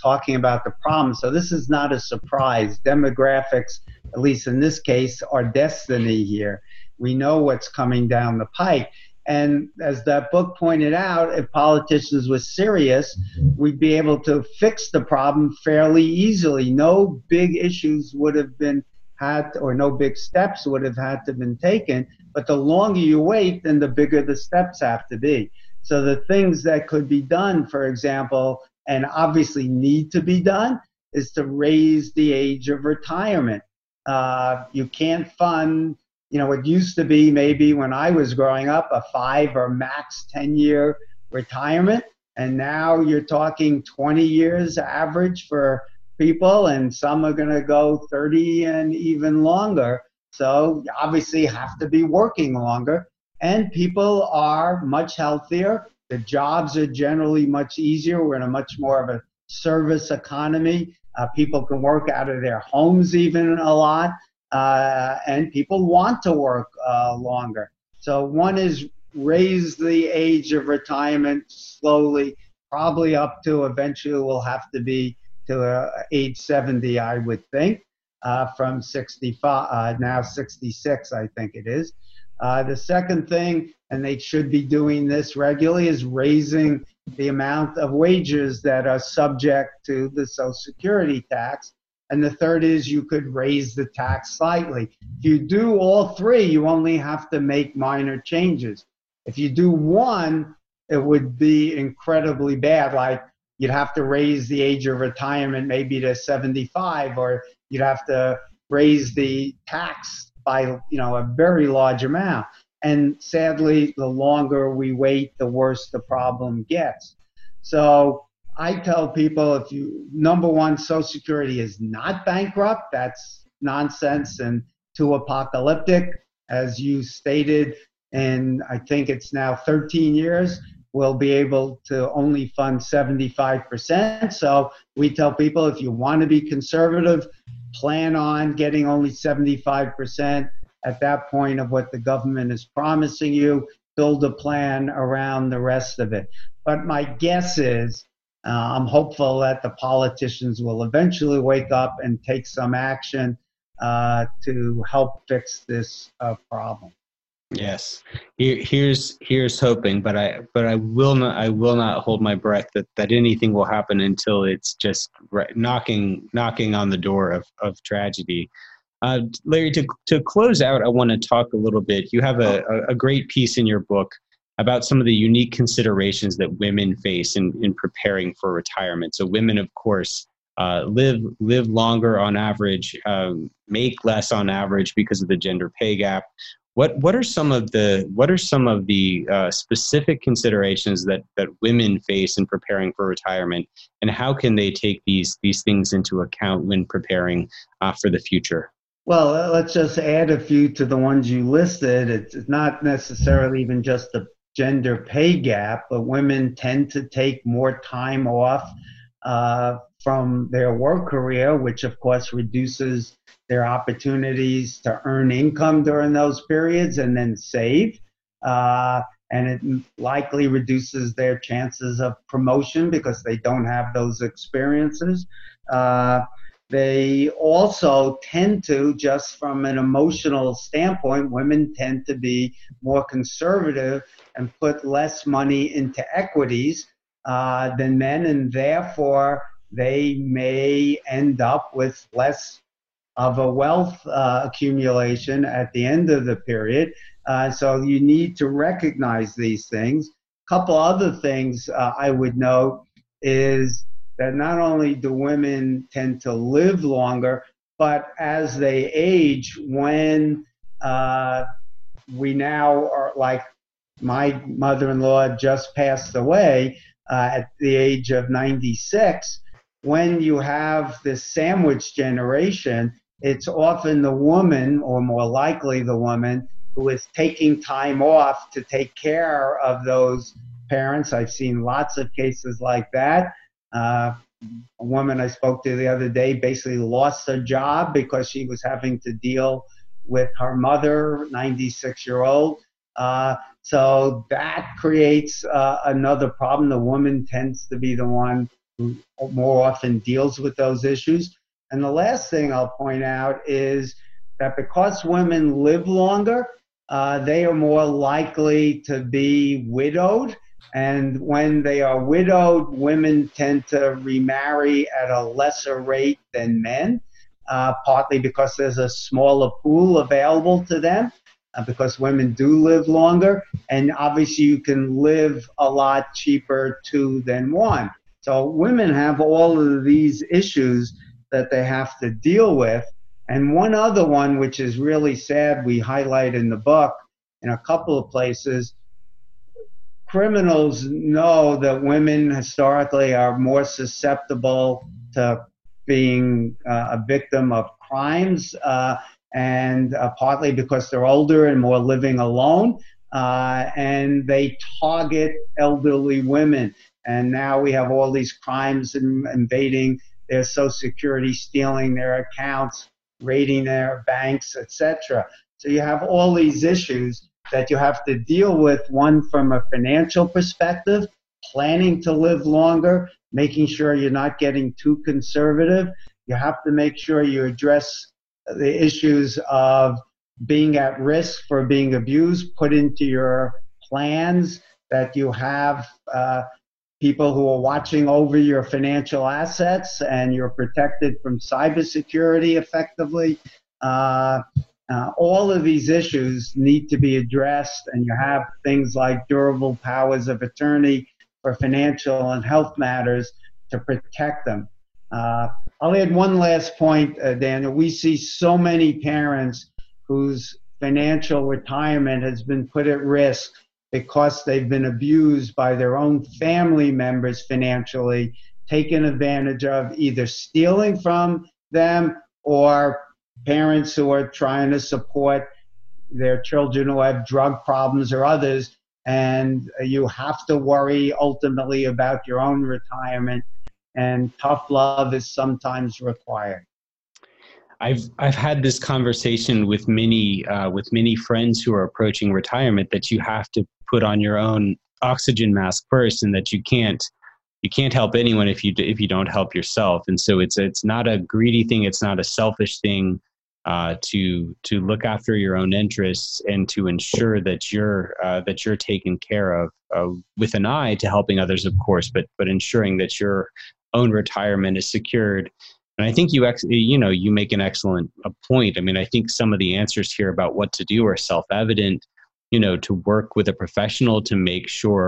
talking about the problem. So this is not a surprise. Demographics, at least in this case, are destiny here. We know what's coming down the pike. And as that book pointed out, if politicians were serious, we'd be able to fix the problem fairly easily. No big issues would have been had or no big steps would have had to have been taken, but the longer you wait, then the bigger the steps have to be. So the things that could be done, for example, and obviously need to be done, is to raise the age of retirement. Uh, you can't fund, you know, it used to be maybe when I was growing up, a five or max ten-year retirement, and now you're talking twenty years average for people, and some are going to go thirty and even longer. So you obviously have to be working longer, and people are much healthier. The jobs are generally much easier. We're in a much more of a service economy. Uh, people can work out of their homes even a lot, uh, and people want to work uh, longer. So one is raise the age of retirement slowly, probably up to eventually will have to be to uh, age seventy, I would think, uh, from sixty-five, uh, now sixty-six, I think it is. Uh, the second thing, and they should be doing this regularly, is raising the amount of wages that are subject to the Social Security tax. And the third is you could raise the tax slightly. If you do all three, you only have to make minor changes. If you do one, it would be incredibly bad, like you'd have to raise the age of retirement maybe to seventy-five, or you'd have to raise the tax by, you know, a very large amount. And sadly, the longer we wait, the worse the problem gets. So I tell people, if you, number one, Social Security is not bankrupt. That's nonsense and too apocalyptic. As you stated, and I think it's now thirteen years, we'll be able to only fund seventy-five percent. So we tell people, if you want to be conservative, plan on getting only seventy-five percent at that point of what the government is promising you, build a plan around the rest of it. But my guess is, uh, I'm hopeful that the politicians will eventually wake up and take some action uh, to help fix this uh, problem. Yes, Here, here's here's hoping, but I but I will not I will not hold my breath that, that anything will happen until it's just re- knocking knocking on the door of of tragedy. Uh, Larry, to to close out, I want to talk a little bit. You have a, a great piece in your book about some of the unique considerations that women face in in preparing for retirement. So women, of course, Uh, live live longer on average, um, make less on average because of the gender pay gap. What what are some of the what are some of the uh, specific considerations that, that women face in preparing for retirement, and how can they take these these things into account when preparing uh, for the future? Well, let's just add a few to the ones you listed. It's not necessarily even just the gender pay gap, but women tend to take more time off uh, from their work career, which of course reduces their opportunities to earn income during those periods and then save. Uh, and it likely reduces their chances of promotion because they don't have those experiences. Uh, they also tend to, just from an emotional standpoint, women tend to be more conservative and put less money into equities uh, than men, and therefore they may end up with less of a wealth uh, accumulation at the end of the period. Uh, so you need to recognize these things. A couple other things uh, I would note is that not only do women tend to live longer, but as they age, when uh, we now are, like my mother-in-law just passed away uh, at the age of ninety-six, when you have this sandwich generation, it's often the woman, or more likely the woman, who is taking time off to take care of those parents. I've seen lots of cases like that. Uh, a woman I spoke to the other day basically lost her job because she was having to deal with her mother, ninety-six-year-old. Uh, so that creates uh, another problem. The woman tends to be the one who more often deals with those issues. And the last thing I'll point out is that because women live longer, uh, they are more likely to be widowed. And when they are widowed, women tend to remarry at a lesser rate than men, uh, partly because there's a smaller pool available to them, uh, because women do live longer. And obviously you can live a lot cheaper two than one. So women have all of these issues that they have to deal with. And one other one, which is really sad, we highlight in the book in a couple of places. Criminals know that women historically are more susceptible to being uh, a victim of crimes, uh, and uh, partly because they're older and more living alone, uh, and they target elderly women. And now we have all these crimes in, invading their Social Security, stealing their accounts, raiding their banks, et cetera. So you have all these issues that you have to deal with, one from a financial perspective, planning to live longer, making sure you're not getting too conservative. You have to make sure you address the issues of being at risk for being abused, put into your plans that you have uh, people who are watching over your financial assets, and you're protected from cybersecurity effectively. Uh, Uh, all of these issues need to be addressed, and you have things like durable powers of attorney for financial and health matters to protect them. Uh, I'll add one last point, uh, Daniel. We see so many parents whose financial retirement has been put at risk because they've been abused by their own family members financially, taken advantage of, either stealing from them or parents who are trying to support their children who have drug problems or others, and you have to worry ultimately about your own retirement, and tough love is sometimes required. I've I've had this conversation with many uh, with many friends who are approaching retirement, that you have to put on your own oxygen mask first, and that you can't You can't help anyone if you if you don't help yourself. And so it's it's not a greedy thing. It's not a selfish thing uh, to to look after your own interests and to ensure that you're uh, that you're taken care of, uh, with an eye to helping others, of course, but but ensuring that your own retirement is secured. And I think you ex- you know you make an excellent point. I mean, I think some of the answers here about what to do are self-evident. You know, to work with a professional to make sure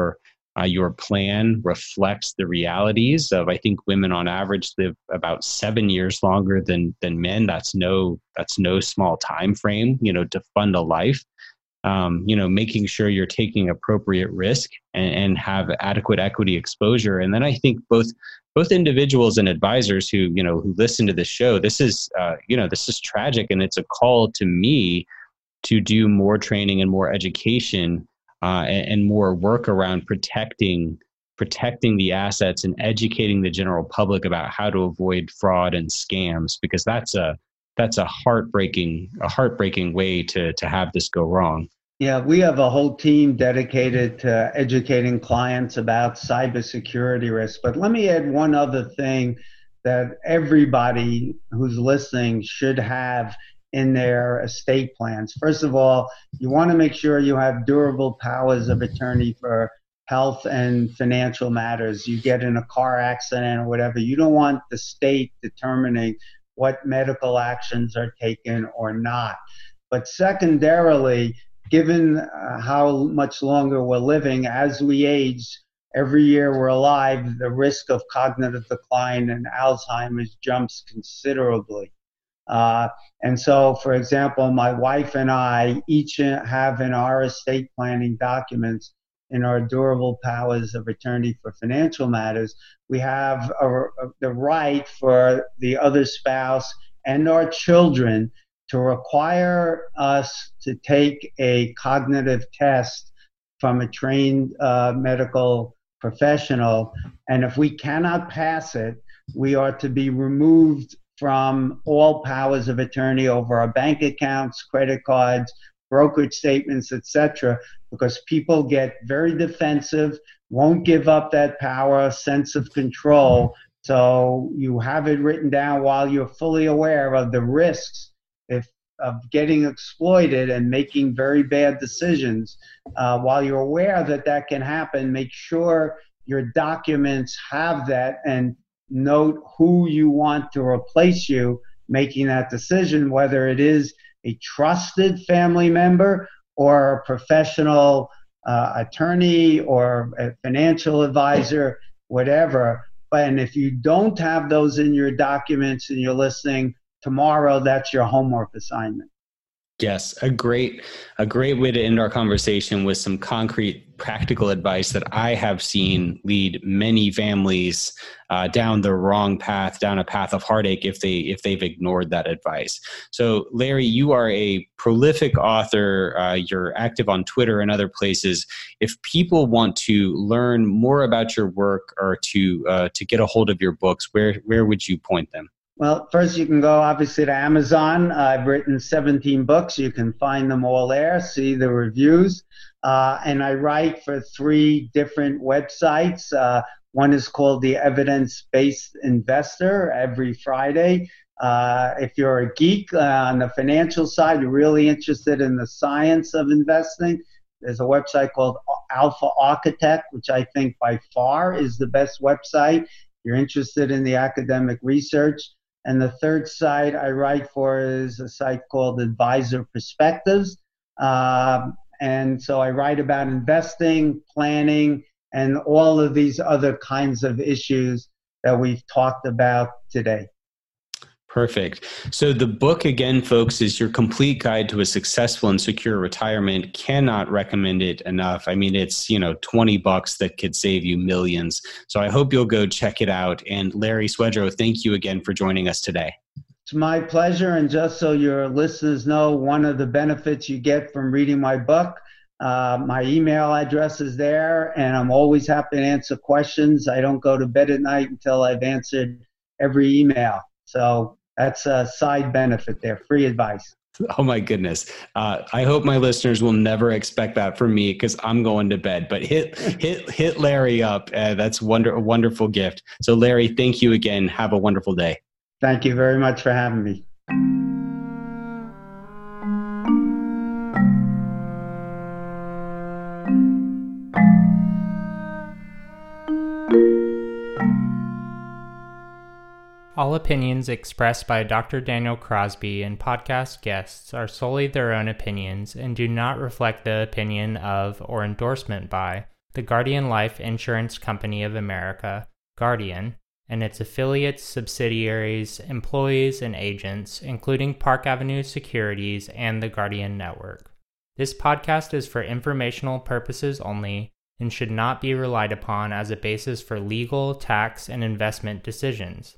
Uh, your plan reflects the realities of, I think women on average live about seven years longer than than men. That's no that's no small time frame, you know, to fund a life. Um, you know, making sure you're taking appropriate risk and, and have adequate equity exposure. And then I think both both individuals and advisors who, you know, who listen to this show, this is, uh, you know, this is tragic. And it's a call to me to do more training and more education uh, and, and more work around protecting protecting the assets and educating the general public about how to avoid fraud and scams, because that's a that's a heartbreaking a heartbreaking way to to have this go wrong. Yeah, we have a whole team dedicated to educating clients about cybersecurity risks. But let me add one other thing that everybody who's listening should have in their estate plans. First of all, you want to make sure you have durable powers of attorney for health and financial matters. You get in a car accident or whatever, you don't want the state determining what medical actions are taken or not. But secondarily, given uh, how much longer we're living, as we age, every year we're alive, the risk of cognitive decline and Alzheimer's jumps considerably. Uh, and so, for example, my wife and I each have in our estate planning documents, in our durable powers of attorney for financial matters, we have a, a, the right for the other spouse and our children to require us to take a cognitive test from a trained uh, medical professional. And if we cannot pass it, we are to be removed from all powers of attorney over our bank accounts, credit cards, brokerage statements, et cetera, because people get very defensive, won't give up that power, sense of control. So you have it written down while you're fully aware of the risks If, of getting exploited and making very bad decisions. Uh, while you're aware that that can happen, make sure your documents have that and note who you want to replace you making that decision, whether it is a trusted family member or a professional uh, attorney or a financial advisor, whatever. But, and if you don't have those in your documents and you're listening, tomorrow, that's your homework assignment. Yes, a great, a great way to end our conversation with some concrete, practical advice that I have seen lead many families uh, down the wrong path, down a path of heartache if they if they've ignored that advice. So, Larry, you are a prolific author. Uh, you're active on Twitter and other places. If people want to learn more about your work or to uh, to get a hold of your books, where where would you point them? Well, first you can go obviously to Amazon. I've written seventeen books. You can find them all there, see the reviews. Uh, and I write for three different websites. Uh, one is called the Evidence-Based Investor every Friday. Uh, if you're a geek uh, on the financial side, you're really interested in the science of investing, there's a website called Alpha Architect, which I think by far is the best website. You're interested in the academic research. And the third site I write for is a site called Advisor Perspectives. Uh, and so I write about investing, planning, and all of these other kinds of issues that we've talked about today. Perfect. So the book, again, folks, is your complete guide to a successful and secure retirement. Cannot recommend it enough. I mean, it's, you know, twenty bucks that could save you millions. So I hope you'll go check it out. And Larry Swedroe, thank you again for joining us today. It's my pleasure. And just so your listeners know, one of the benefits you get from reading my book, uh, my email address is there, and I'm always happy to answer questions. I don't go to bed at night until I've answered every email. So that's a side benefit there, free advice. Oh my goodness. Uh, I hope my listeners will never expect that from me because I'm going to bed, but hit, hit, hit Larry up. Uh, that's wonder, a wonderful gift. So Larry, thank you again. Have a wonderful day. Thank you very much for having me. All opinions expressed by Doctor Daniel Crosby and podcast guests are solely their own opinions and do not reflect the opinion of or endorsement by the Guardian Life Insurance Company of America, Guardian, and its affiliates, subsidiaries, employees, and agents, including Park Avenue Securities and the Guardian Network. This podcast is for informational purposes only and should not be relied upon as a basis for legal, tax, and investment decisions.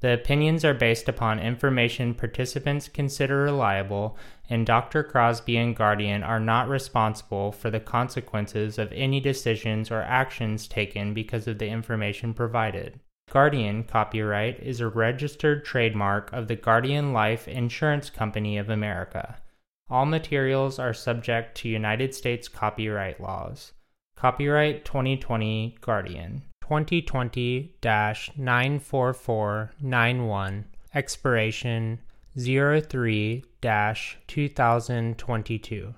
The opinions are based upon information participants consider reliable, and Doctor Crosby and Guardian are not responsible for the consequences of any decisions or actions taken because of the information provided. Guardian copyright is a registered trademark of the Guardian Life Insurance Company of America. All materials are subject to United States copyright laws. Copyright twenty twenty Guardian. twenty twenty dash nine four four nine one, expiration zero three dash two thousand twenty-two.